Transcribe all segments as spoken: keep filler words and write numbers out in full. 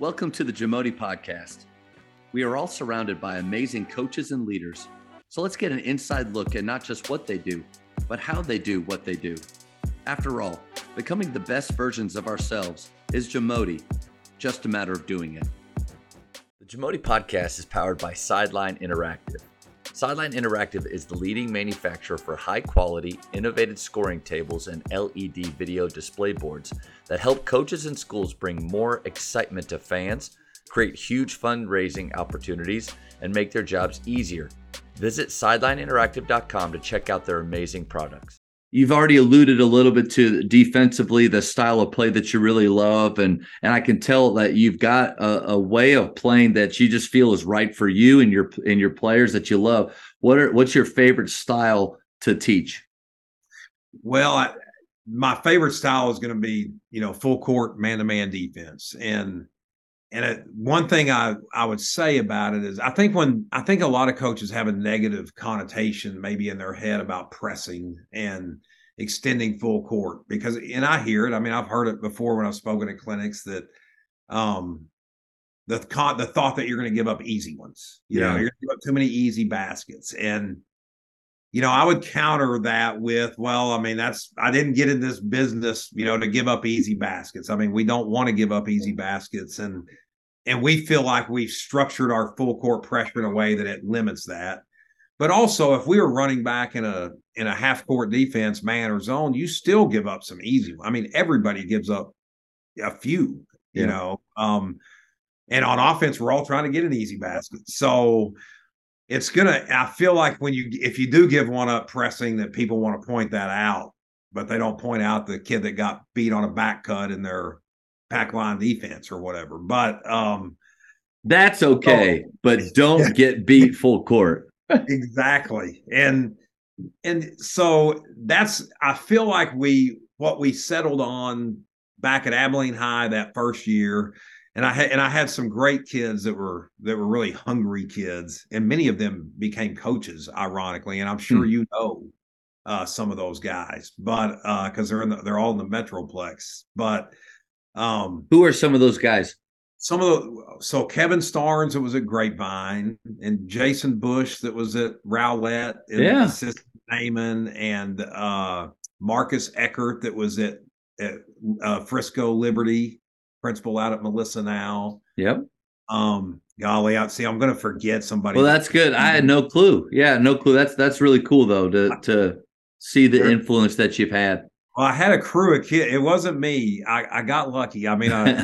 Welcome to the JAMODI podcast. We are all surrounded by amazing coaches and leaders. So let's get an inside look at not just what they do, but how they do what they do. After all, becoming the best versions of ourselves is JAMODI, just a matter of doing it. The JAMODI podcast is powered by Sideline Interactive. Sideline Interactive is the leading manufacturer for high-quality, innovative scoring tables and L E D video display boards that help coaches and schools bring more excitement to fans, create huge fundraising opportunities, and make their jobs easier. Visit sideline interactive dot com to check out their amazing products. You've already alluded a little bit to defensively, the style of play that you really love. And, and I can tell that you've got a, a way of playing that you just feel is right for you and your and your players that you love. What are, what's your favorite style to teach? Well, I, my favorite style is going to be, you know, full court man-to-man defense. And and it, one thing I, I would say about it is I think when I think a lot of coaches have a negative connotation maybe in their head about pressing and extending full court because, and I hear it. I mean, I've heard it before when I've spoken at clinics that um, the con, the thought that you're going to give up easy ones, you yeah. know, you're going to give up too many easy baskets. And, you know, I would counter that with, well, I mean, that's, I didn't get in this business, you know, to give up easy baskets. I mean, we don't want to give up easy baskets. And, and we feel like we've structured our full court pressure in a way that it limits that. But also if we were running back in a, in a half court defense, man or zone, you still give up some easy. I mean, everybody gives up a few, you yeah. know, um, and on offense, we're all trying to get an easy basket. So, It's going to, I feel like when you, if you do give one up pressing that people want to point that out, but they don't point out the kid that got beat on a back cut in their pack line defense or whatever. But um, that's okay, so, but don't get beat full court. Exactly. And, and so that's, I feel like we, what we settled on back at Abilene High that first year. And I had and I had some great kids that were that were really hungry kids, and many of them became coaches, ironically. And I'm sure mm. you know uh, some of those guys, but because uh, they're in the, they're all in the Metroplex. But um, who are some of those guys? Some of the so Kevin Starnes that was at Grapevine, and Jason Bush that was at Rowlett, and yeah, assistant Damon, and uh, Marcus Eckert that was at at uh, Frisco Liberty. Principal out at Melissa now. Yep. Um, golly, I see. I'm going to forget somebody. Well, that's good. I had no clue. Yeah, no clue. That's that's really cool though to to see the influence that you've had. Well, I had a crew of kids. It wasn't me. I, I got lucky. I mean, I,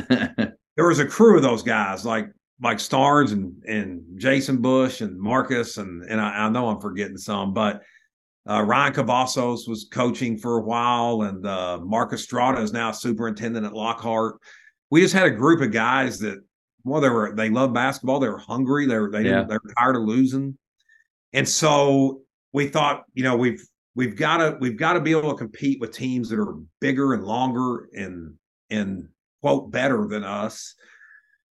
there was a crew of those guys like like Starnes and and Jason Bush and Marcus and and I, I know I'm forgetting some, but. Uh, Ryan Cavassos was coaching for a while, and uh, Mark Estrada is now superintendent at Lockhart. We just had a group of guys that, well, they were they loved basketball. They were hungry. They were they yeah. they were tired of losing, and so we thought, you know, we've we've got to we've got to be able to compete with teams that are bigger and longer and and quote better than us.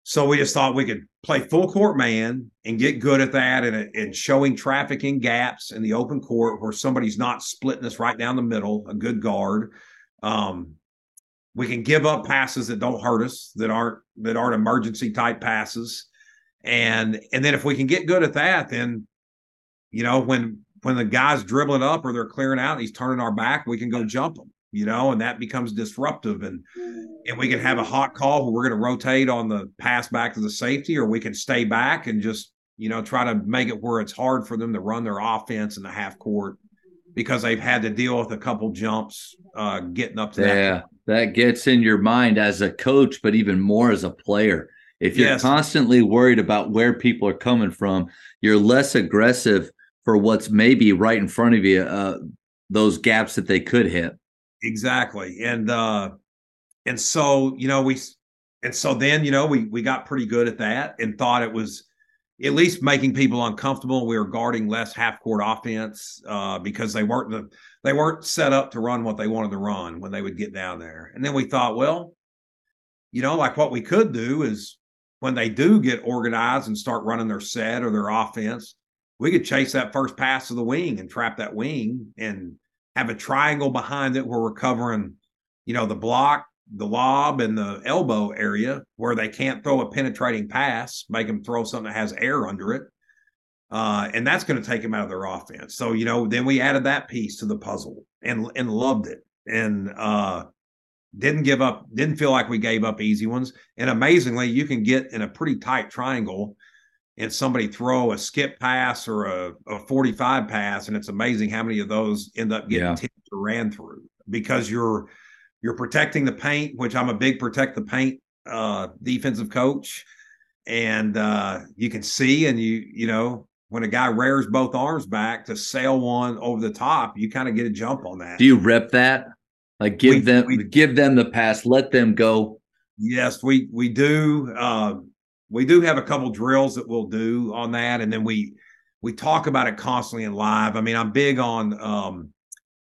So we just thought we could play full court man and get good at that, and and showing traffic in gaps in the open court where somebody's not splitting us right down the middle. A good guard. Um, We can give up passes that don't hurt us, that aren't that aren't emergency type passes, and and then if we can get good at that, then you know when when the guy's dribbling up or they're clearing out, and he's turning our back, we can go jump him, you know, and that becomes disruptive, and and we can have a hot call where we're going to rotate on the pass back to the safety, or we can stay back and just you know try to make it where it's hard for them to run their offense in the half court. Because they've had to deal with a couple jumps uh, getting up to yeah, that. Yeah, that gets in your mind as a coach, but even more as a player. If you're yes. constantly worried about where people are coming from, you're less aggressive for what's maybe right in front of you, uh, those gaps that they could hit. Exactly. And uh, and so, you know, we and so then, you know, we we got pretty good at that and thought it was at least making people uncomfortable. We were guarding less half-court offense uh, because they weren't the, they weren't set up to run what they wanted to run when they would get down there. And then we thought, well, you know, like what we could do is when they do get organized and start running their set or their offense, we could chase that first pass to the wing and trap that wing and have a triangle behind it where we're covering, you know, the block, the lob and the elbow area where they can't throw a penetrating pass, make them throw something that has air under it. Uh, and that's going to take them out of their offense. So, you know, then we added that piece to the puzzle and and loved it. And uh, didn't give up, didn't feel like we gave up easy ones. And amazingly, you can get in a pretty tight triangle and somebody throw a skip pass or a, a forty-five pass, and it's amazing how many of those end up getting yeah. tipped or ran through because you're you're protecting the paint, which I'm a big protect the paint uh, defensive coach. And uh, you can see, and you you know, when a guy rears both arms back to sail one over the top, you kind of get a jump on that. Do you rep that? Like give we, them we, give them the pass, let them go. Yes, we we do. Uh, we do have a couple drills that we'll do on that, and then we we talk about it constantly in live. I mean, I'm big on um,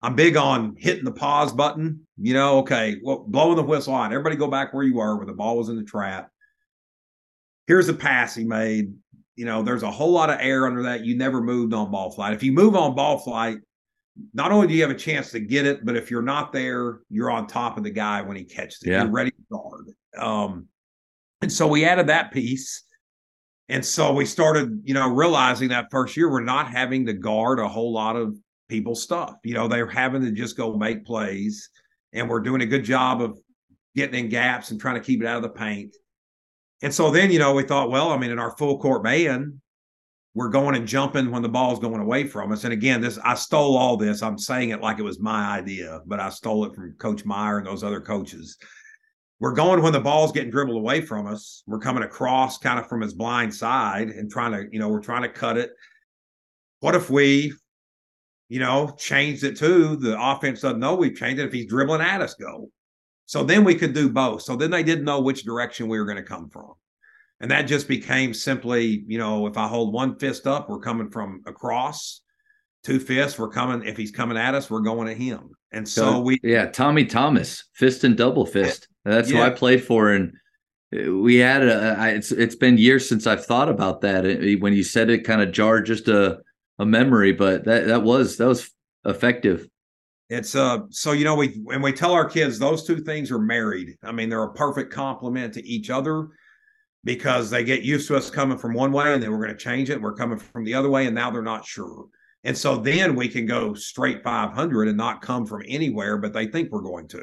I'm big on hitting the pause button. You know, okay, well, blowing the whistle on. Everybody go back where you were when the ball was in the trap. Here's a pass he made. You know, there's a whole lot of air under that. You never moved on ball flight. If you move on ball flight, not only do you have a chance to get it, but if you're not there, you're on top of the guy when he catches it. Yeah. You're ready to guard. Um, and so we added that piece. And so we started, you know, realizing that first year we're not having to guard a whole lot of people's stuff. You know, they're having to just go make plays. And we're doing a good job of getting in gaps and trying to keep it out of the paint. And so then, you know, we thought, well, I mean, in our full court man, we're going and jumping when the ball's going away from us. And again, this I stole all this. I'm saying it like it was my idea, but I stole it from Coach Meyer and those other coaches. We're going when the ball's getting dribbled away from us. We're coming across kind of from his blind side and trying to, you know, we're trying to cut it. What if we, you know, changed it to the offense doesn't know we've changed it. If he's dribbling at us, go. So then we could do both. So then they didn't know which direction we were going to come from. And that just became simply, you know, if I hold one fist up, we're coming from across. Two fists, we're coming. If he's coming at us, we're going at him. And so we. Yeah, Tommy Thomas, fist and double fist. That's yeah. who I played for. And we had a, I, it's it's been years since I've thought about that. It, when you said it, kind of jarred just a, a memory, but that, that was, that was effective. It's uh so you know we and we tell our kids those two things are married. I mean, they're a perfect complement to each other because they get used to us coming from one way and then we're going to change it. We're coming from the other way and now they're not sure. And so then we can go straight five hundred and not come from anywhere, but they think we're going to.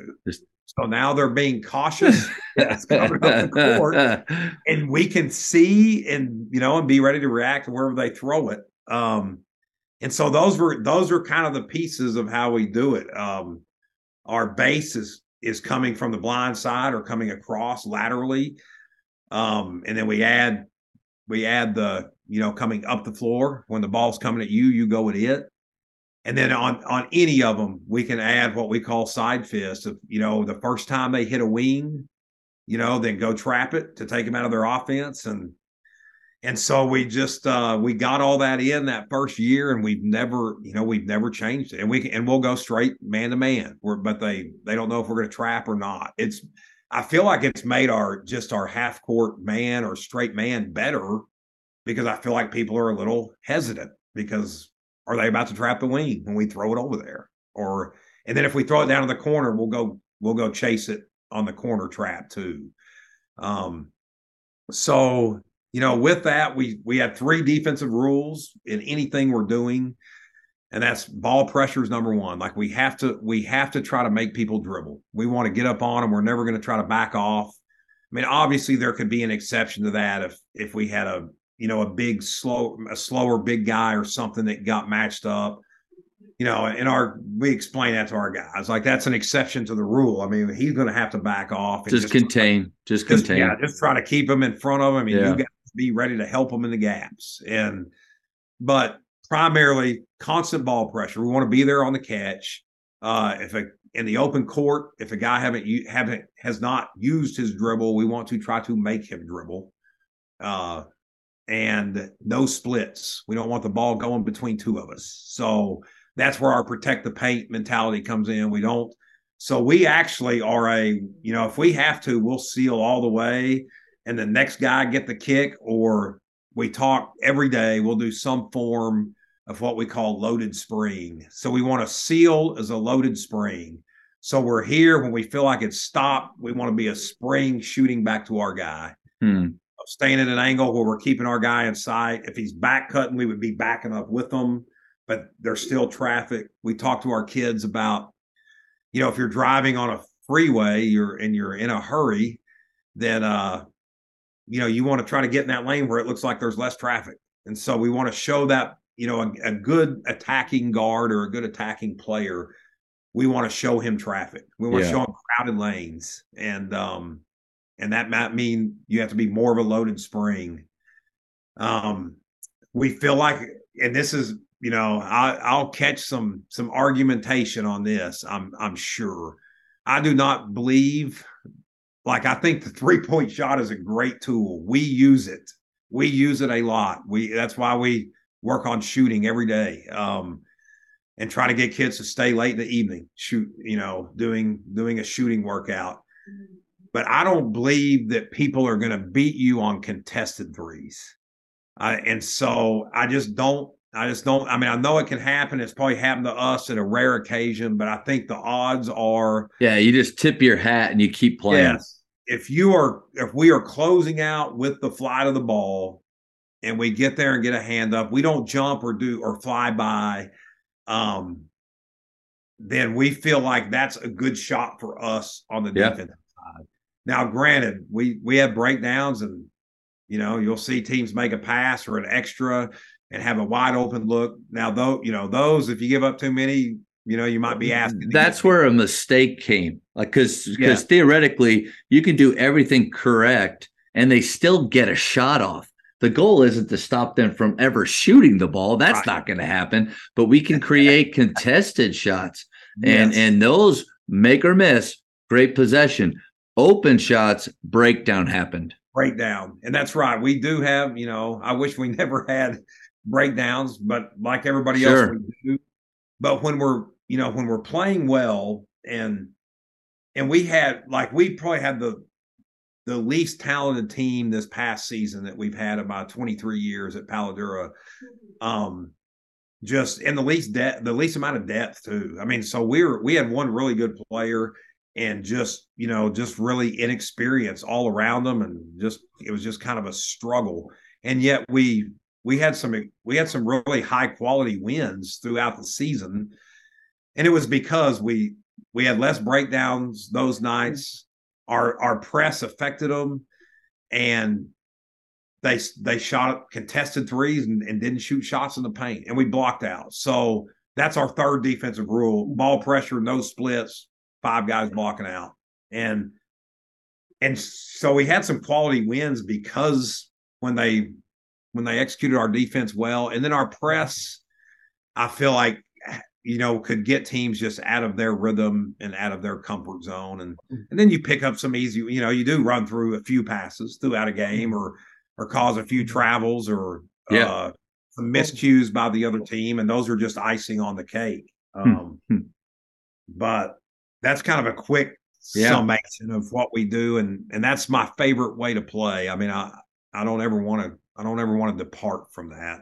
So now they're being cautious. It's coming up the court, and we can see and you know and be ready to react wherever they throw it. Um, And so those were those are kind of the pieces of how we do it. Um, our base is is coming from the blind side or coming across laterally, um, and then we add we add the you know coming up the floor when the ball's coming at you, you go at it, and then on on any of them we can add what we call side fists. If, you know the first time they hit a wing, you know then go trap it to take them out of their offense and. And so we just uh, we got all that in that first year, and we've never, you know, we've never changed it. And we can, and we'll go straight man to man. We're, but they they don't know if we're going to trap or not. It's I feel like it's made our just our half court man or straight man better because I feel like people are a little hesitant because are they about to trap the wing when we throw it over there? Or and then if we throw it down in the corner, we'll go we'll go chase it on the corner trap too. Um, so. You know, with that, we we have three defensive rules in anything we're doing, and that's ball pressure is number one. Like we have to we have to try to make people dribble. We want to get up on them. We're never going to try to back off. I mean, obviously there could be an exception to that if if we had a you know a big slow a slower big guy or something that got matched up. You know, and our we explain that to our guys. Like that's an exception to the rule. I mean, he's going to have to back off. And just, just contain. Try, just contain. Yeah, just try to keep him in front of him. I mean, yeah. You got be ready to help them in the gaps. And but primarily constant ball pressure. We want to be there on the catch. Uh, if a, in the open court, if a guy haven't haven't has not used his dribble, we want to try to make him dribble. Uh, and no splits. We don't want the ball going between two of us. So that's where our protect the paint mentality comes in. We don't. So we actually are a you know if we have to, we'll seal all the way. And the next guy get the kick, or we talk every day. We'll do some form of what we call loaded spring. So we want to seal as a loaded spring. So we're here when we feel like it's stopped. We want to be a spring shooting back to our guy. Hmm. Staying at an angle where we're keeping our guy in sight. If he's back cutting, we would be backing up with him, but there's still traffic. We talk to our kids about, you know, if you're driving on a freeway, you're and you're in a hurry, then, uh, you know, you want to try to get in that lane where it looks like there's less traffic. And so we want to show that, you know, a, a good attacking guard or a good attacking player, we want to show him traffic. We want yeah. to show him crowded lanes. And, um, and that might mean you have to be more of a loaded spring. Um, we feel like, and this is, you know, I, I'll catch some some argumentation on this, I'm I'm sure. I do not believe, like I think the three-point shot is a great tool. We use it. We use it a lot. We That's why we work on shooting every day um, and try to get kids to stay late in the evening, shoot, you know, doing doing a shooting workout. But I don't believe that people are going to beat you on contested threes. I, and so I just don't, I just don't, I mean, I know it can happen. It's probably happened to us at a rare occasion, but I think the odds are. Yeah. You just tip your hat and you keep playing. Yes. If you are, if we are closing out with the flight of the ball and we get there and get a hand up, we don't jump or do, or fly by, um, then we feel like that's a good shot for us on the yeah. defense side. Now, granted, we, we have breakdowns and, you know, you'll see teams make a pass or an extra and have a wide open look. Now, though, you know, those, if you give up too many, you know, you might be asking. That's where a mistake came. Like, because yeah. theoretically, you can do everything correct and they still get a shot off. The goal isn't to stop them from ever shooting the ball. That's right. Not going to happen. But we can create contested shots. And, yes. and those make or miss, great possession. Open shots, breakdown happened. Breakdown. And that's right. We do have, you know, I wish we never had breakdowns, but like everybody sure. else we do. But when we're, you know, when we're playing well and and we had like we probably had the the least talented team this past season that we've had about twenty-three years at Palo Duro. Um just in the least depth, the least amount of depth too. I mean, so we were we had one really good player. And just, you know, just really inexperienced all around them. And just, it was just kind of a struggle. And yet we, we had some, we had some really high quality wins throughout the season. And it was because we, we had less breakdowns those nights. Our, our press affected them and they, they shot contested threes and, and didn't shoot shots in the paint and we blocked out. So that's our third defensive rule, ball pressure, no splits. Five guys blocking out. And and so we had some quality wins because when they when they executed our defense well, and then our press, I feel like, you know, could get teams just out of their rhythm and out of their comfort zone. And and then you pick up some easy, you know, you do run through a few passes throughout a game or or cause a few travels or yeah. uh, some miscues by the other team. And those are just icing on the cake. Um, hmm. But that's kind of a quick yeah. summation of what we do, and and that's my favorite way to play. I mean, I, I don't ever want to I don't ever want to depart from that.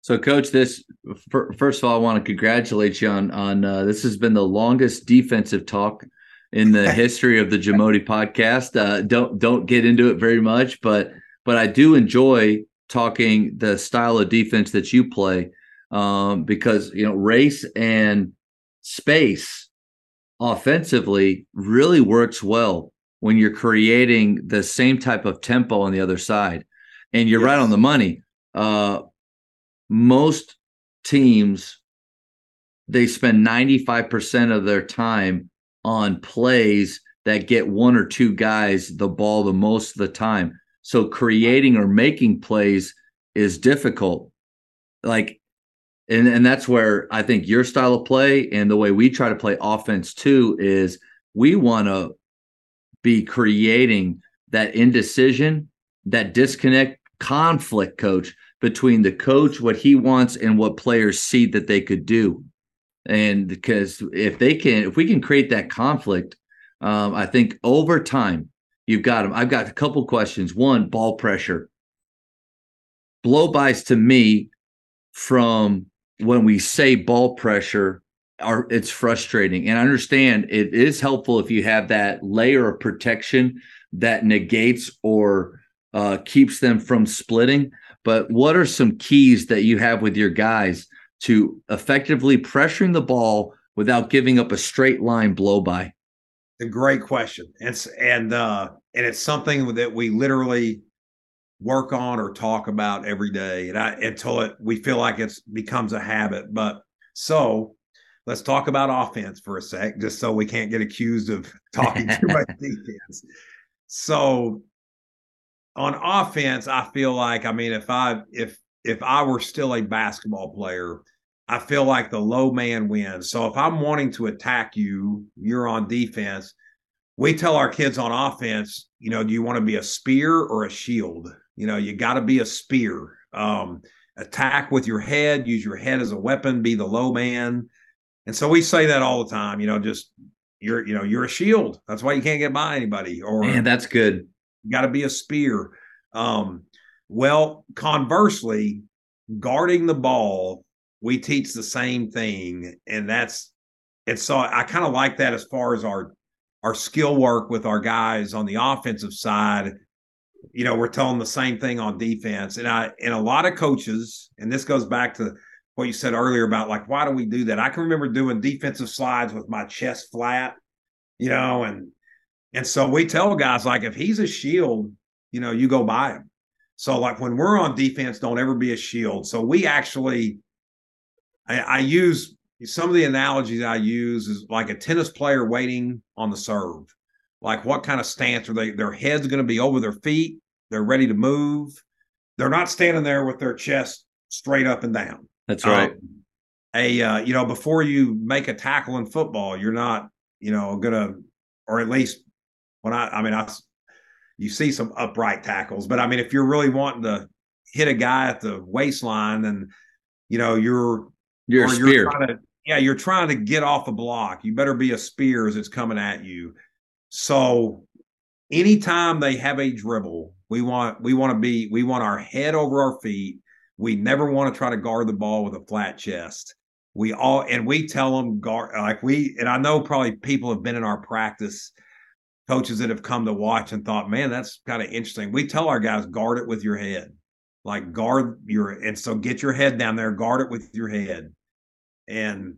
So, Coach, this first of all, I want to congratulate you on on uh, this has been the longest defensive talk in the history of the Jamodi podcast. Uh, don't don't get into it very much, but but I do enjoy talking the style of defense that you play um, because you know race and space. Offensively really works well when you're creating the same type of tempo on the other side. And you're yes. right on the money. Uh, most teams, they spend ninety-five percent of their time on plays that get one or two guys the ball the most of the time. So creating or making plays is difficult. Like, And and that's where I think your style of play and the way we try to play offense too is we want to be creating that indecision, that disconnect, conflict, Coach, between the coach, what he wants, and what players see that they could do. And because if they can, if we can create that conflict, um, I think over time you've got them. I've got a couple questions. One, ball pressure, blow bys to me from. When we say ball pressure, are it's frustrating. And I understand it is helpful if you have that layer of protection that negates or uh, keeps them from splitting. But what are some keys that you have with your guys to effectively pressuring the ball without giving up a straight line blow by? A great question. It's and uh, and it's something that we literally work on or talk about every day, and I, until it we feel like it's becomes a habit. But so let's talk about offense for a sec, just so we can't get accused of talking too much defense. So on offense, I feel like, I mean, if I if if I were still a basketball player, I feel like the low man wins. So if I'm wanting to attack you, you're on defense. We tell our kids on offense, you know, do you want to be a spear or a shield? You know, you got to be a spear. Um, attack with your head. Use your head as a weapon. Be the low man. And so we say that all the time. You know, just you're, you know, you're a shield. That's why you can't get by anybody. Or man, that's good. You got to be a spear. Um, well, conversely, guarding the ball, we teach the same thing, and that's and so I kind of like that as far as our our skill work with our guys on the offensive side. You know, we're telling the same thing on defense, and I and a lot of coaches, and this goes back to what you said earlier about like, why do we do that? I can remember doing defensive slides with my chest flat, you know, and and so we tell guys like, if he's a shield, you know, you go by him. So like when we're on defense, don't ever be a shield. So we actually. I, I use some of the analogies I use is like a tennis player waiting on the serve. Like what kind of stance are they? Their head's going to be over their feet. They're ready to move. They're not standing there with their chest straight up and down. That's right. Um, a uh, you know, before you make a tackle in football, you're not, you know, going to, or at least when I, I mean, I, you see some upright tackles, but I mean, if you're really wanting to hit a guy at the waistline, then, you know, you're, You're, a spear. you're trying to, yeah, you're trying to get off a block. You better be a spear as it's coming at you. So anytime they have a dribble, we want we want to be we want our head over our feet. We never want to try to guard the ball with a flat chest. We all and we tell them guard like we and I know probably people have been in our practice, coaches that have come to watch and thought, man, that's kind of interesting. We tell our guys, guard it with your head. Like guard your, and so get your head down there, guard it with your head. And,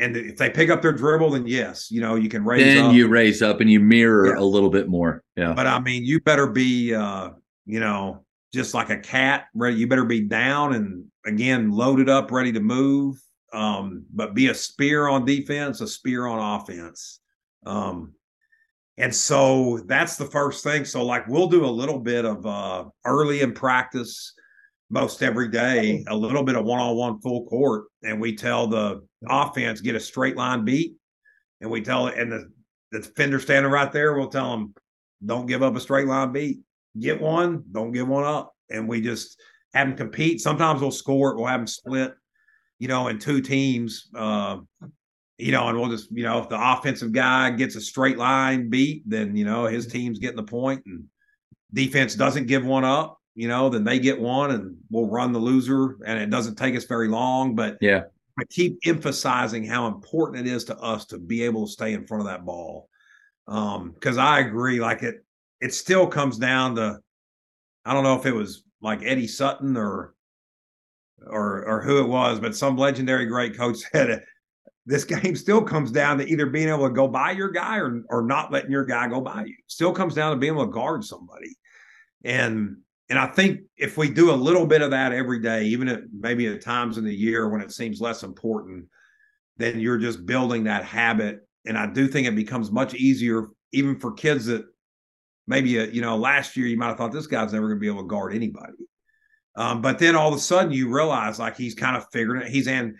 and if they pick up their dribble, then yes, you know, you can raise then up. Then you raise up and you mirror yeah. a little bit more. Yeah. But I mean, you better be, uh, you know, just like a cat, ready. You better be down and again, loaded up, ready to move. Um, but be a spear on defense, a spear on offense. Um, And so that's the first thing. So like, we'll do a little bit of uh, early in practice, most every day, a little bit of one-on-one full court, and we tell the offense, get a straight line beat, and we tell and the, the defender standing right there, we'll tell them, don't give up a straight line beat. Get one, don't give one up. And we just have them compete. Sometimes we'll score it, we'll have them split, you know, in two teams. Uh, you know, and we'll just, you know, if the offensive guy gets a straight line beat, then, you know, his team's getting the point, and defense doesn't give one up. You know, then they get one and we'll run the loser, and it doesn't take us very long. But yeah, I keep emphasizing how important it is to us to be able to stay in front of that ball. Um, because I agree, like it, it still comes down to, I don't know if it was like Eddie Sutton or, or, or who it was, but some legendary great coach said it. This game still comes down to either being able to go by your guy or, or not letting your guy go by you. Still comes down to being able to guard somebody. And, And I think if we do a little bit of that every day, even at maybe at times in the year when it seems less important, then you're just building that habit. And I do think it becomes much easier, even for kids that maybe, you know, last year you might have thought this guy's never going to be able to guard anybody. Um, but then all of a sudden you realize like he's kind of figuring it. He's in,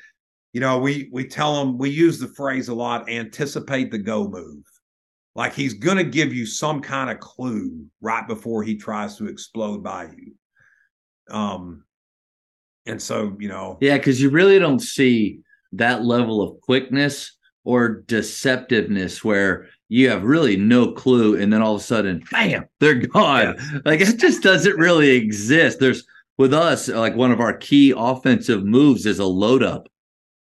you know, we we tell him, we use the phrase a lot, anticipate the go move. Like he's going to give you some kind of clue right before he tries to explode by you. Um, and so, you know. Yeah, because you really don't see that level of quickness or deceptiveness where you have really no clue and then all of a sudden, bam, they're gone. Yeah. Like it just doesn't really exist. There's with us, like one of our key offensive moves is a load up.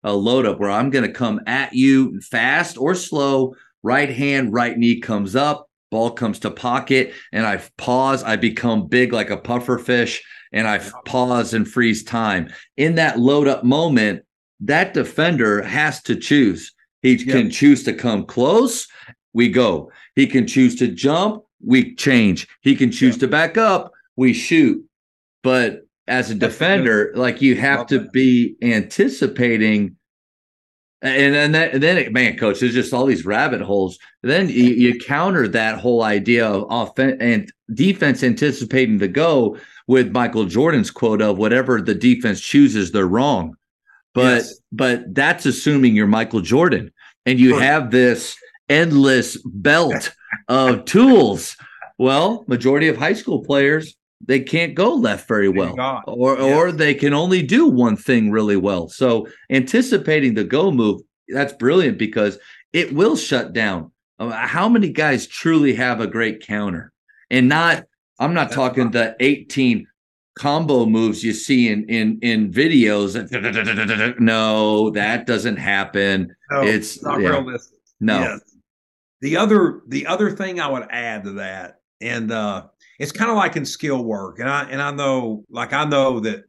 a load up where I'm going to come at you fast or slow. Right hand, right knee comes up, ball comes to pocket, and I pause. I become big like a puffer fish, and I pause and freeze time. In that load up moment, that defender has to choose. He yeah. can choose to come close. We go. He can choose to jump. We change. He can choose yeah. to back up. We shoot. But as a defender, like you have to be anticipating. And, and, that, and then, it, man, coach, there's just all these rabbit holes. Then you, you counter that whole idea of offense and defense anticipating the go with Michael Jordan's quote of whatever the defense chooses, they're wrong. But yes. but that's assuming you're Michael Jordan and you have this endless belt of tools. Well, majority of high school players, they can't go left very well, or yeah. or they can only do one thing really well. So anticipating the go move, that's brilliant because it will shut down. How many guys truly have a great counter? And not, I'm not that's talking fun. the eighteen combo moves you see in in in videos. No, that doesn't happen. No, it's not yeah. realistic. No. Yes. The other the other thing I would add to that, and uh it's kind of like in skill work. And I, and I know, like, I know that,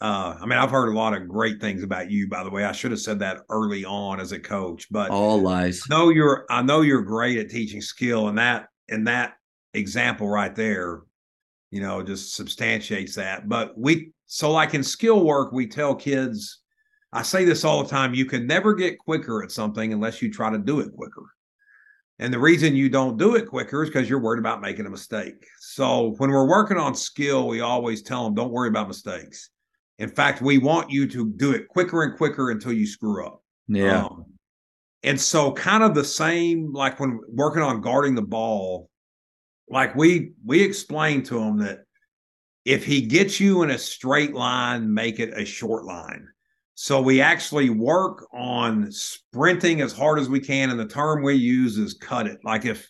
uh, I mean, I've heard a lot of great things about you, by the way. I should have said that early on as a coach, but all lies. I know you're, I know you're great at teaching skill, and that, and that example right there, you know, just substantiates that. But we, so like in skill work, we tell kids, I say this all the time, you can never get quicker at something unless you try to do it quicker. And the reason you don't do it quicker is because you're worried about making a mistake. So when we're working on skill, we always tell them, don't worry about mistakes. In fact, we want you to do it quicker and quicker until you screw up. Yeah. Um, and so kind of the same, like when working on guarding the ball, like we, we explain to them that if he gets you in a straight line, make it a short line. So we actually work on sprinting as hard as we can, and the term we use is cut it. Like if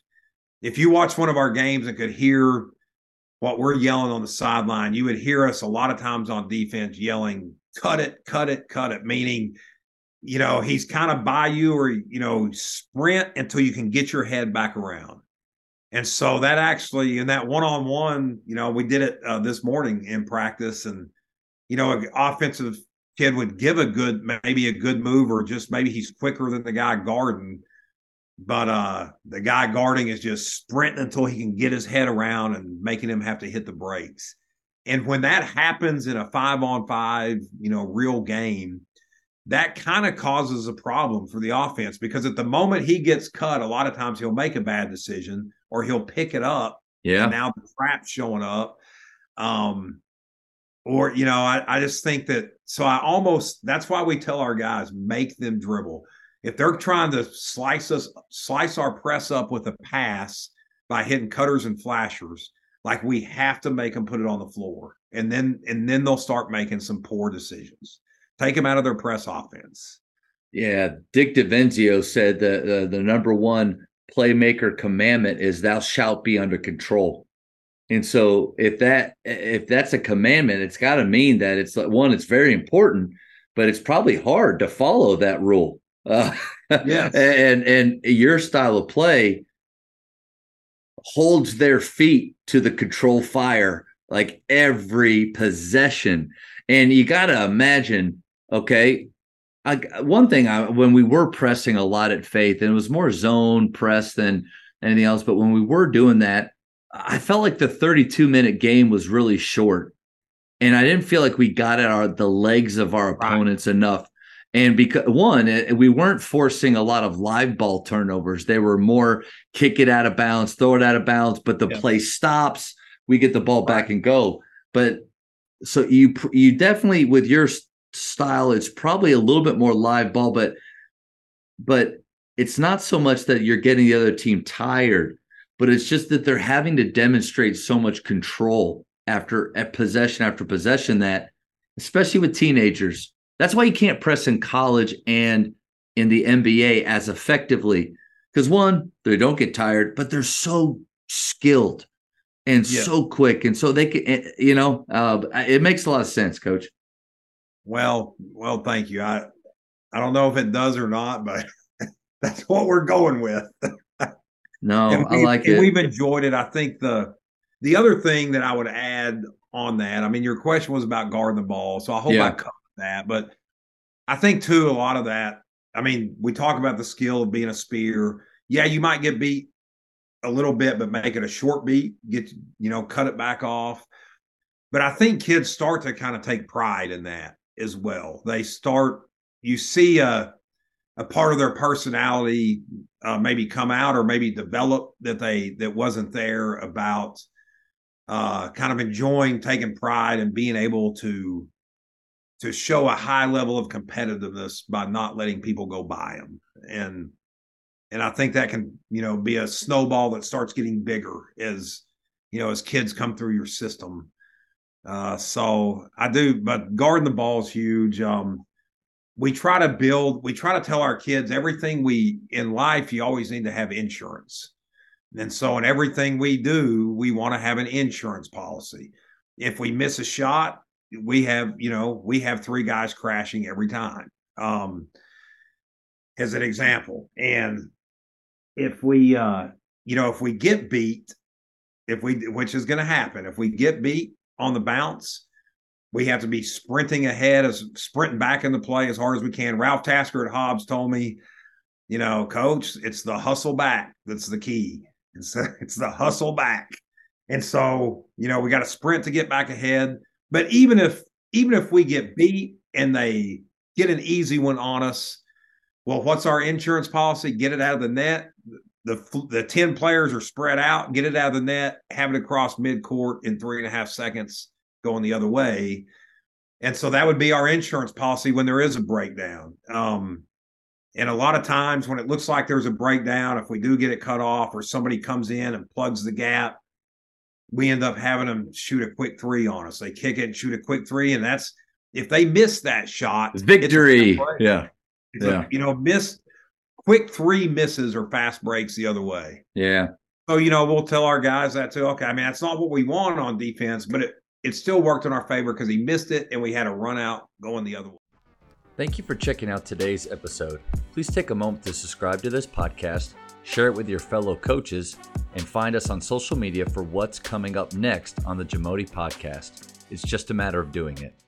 if you watch one of our games and could hear what we're yelling on the sideline, you would hear us a lot of times on defense yelling, cut it, cut it, cut it, meaning, you know, he's kind of by you, or, you know, sprint until you can get your head back around. And so that actually, in that one-on-one, you know, we did it uh, this morning in practice, and, you know, offensive – kid would give a good, maybe a good move, or just maybe he's quicker than the guy guarding, but uh, the guy guarding is just sprinting until he can get his head around and making him have to hit the brakes. And when that happens in a five-on-five, you know, real game, that kind of causes a problem for the offense, because at the moment he gets cut, a lot of times he'll make a bad decision, or he'll pick it up. Yeah. And now the trap's showing up. Um, Or, you know, I, I just think that, so I almost, that's why we tell our guys, make them dribble. If they're trying to slice us, slice our press up with a pass by hitting cutters and flashers, like we have to make them put it on the floor. And then, and then they'll start making some poor decisions. Take them out of their press offense. Yeah. Dick DiVenzio said that uh, the number one playmaker commandment is thou shalt be under control. And so if that if that's a commandment, it's got to mean that it's like, one, it's very important, but it's probably hard to follow that rule. Uh, yes. and and your style of play holds their feet to the control fire like every possession. And you got to imagine, okay, I, one thing I, when we were pressing a lot at Faith, and it was more zone press than anything else, but when we were doing that, I felt like the thirty-two minute game was really short, and I didn't feel like we got at our, the legs of our opponents right. enough. And because one, it, we weren't forcing a lot of live ball turnovers. They were more kick it out of bounds, throw it out of bounds, but the yeah. play stops. We get the ball right. back and go. But so you, you definitely with your style, it's probably a little bit more live ball, but, but it's not so much that you're getting the other team tired, but it's just that they're having to demonstrate so much control after at possession after possession that, especially with teenagers, that's why you can't press in college and in the N B A as effectively. Because one, they don't get tired, but they're so skilled and yeah. so quick. And so they can, you know, uh, it makes a lot of sense, Coach. Well, well, thank you. I I don't know if it does or not, but that's what we're going with. No, we, I like it. We've enjoyed it. I think the the other thing that I would add on that, I mean, your question was about guarding the ball, so I hope yeah. I covered that. But I think, too, a lot of that, I mean, we talk about the skill of being a spear. Yeah, you might get beat a little bit, but make it a short beat, get, you know, cut it back off. But I think kids start to kind of take pride in that as well. They start, you see a, a part of their personality uh, maybe come out or maybe develop that they, that wasn't there about uh, kind of enjoying, taking pride and being able to, to show a high level of competitiveness by not letting people go by them. And, and I think that can, you know, be a snowball that starts getting bigger as, you know, as kids come through your system. Uh, so I do, but guarding the ball is huge. Um, we try to build, we try to tell our kids everything we, in life, you always need to have insurance. And so in everything we do, we want to have an insurance policy. If we miss a shot, we have, you know, we have three guys crashing every time, um, as an example. And if we, uh, you know, if we get beat, if we, which is going to happen, if we get beat on the bounce, we have to be sprinting ahead, as sprinting back into play as hard as we can. Ralph Tasker at Hobbs told me, you know, coach, it's the hustle back. That's the key. It's, it's the hustle back. And so, you know, we got to sprint to get back ahead. But even if, even if we get beat and they get an easy one on us, well, what's our insurance policy? Get it out of the net. The, the ten players are spread out, get it out of the net, have it across midcourt in three and a half seconds going the other way. And so that would be our insurance policy when there is a breakdown. Um, and a lot of times when it looks like there's a breakdown, if we do get it cut off or somebody comes in and plugs the gap, we end up having them shoot a quick three on us. They kick it and shoot a quick three, and that's if they miss that shot. It's victory. It's yeah. It's yeah. A, you know, missed quick three misses or fast breaks the other way. Yeah. So, you know, we'll tell our guys that too. Okay, I mean, that's not what we want on defense, but it, it still worked in our favor because he missed it and we had a run out going the other way. Thank you for checking out today's episode. Please take a moment to subscribe to this podcast, share it with your fellow coaches, and find us on social media for what's coming up next on the JAMODI podcast. It's just a matter of doing it.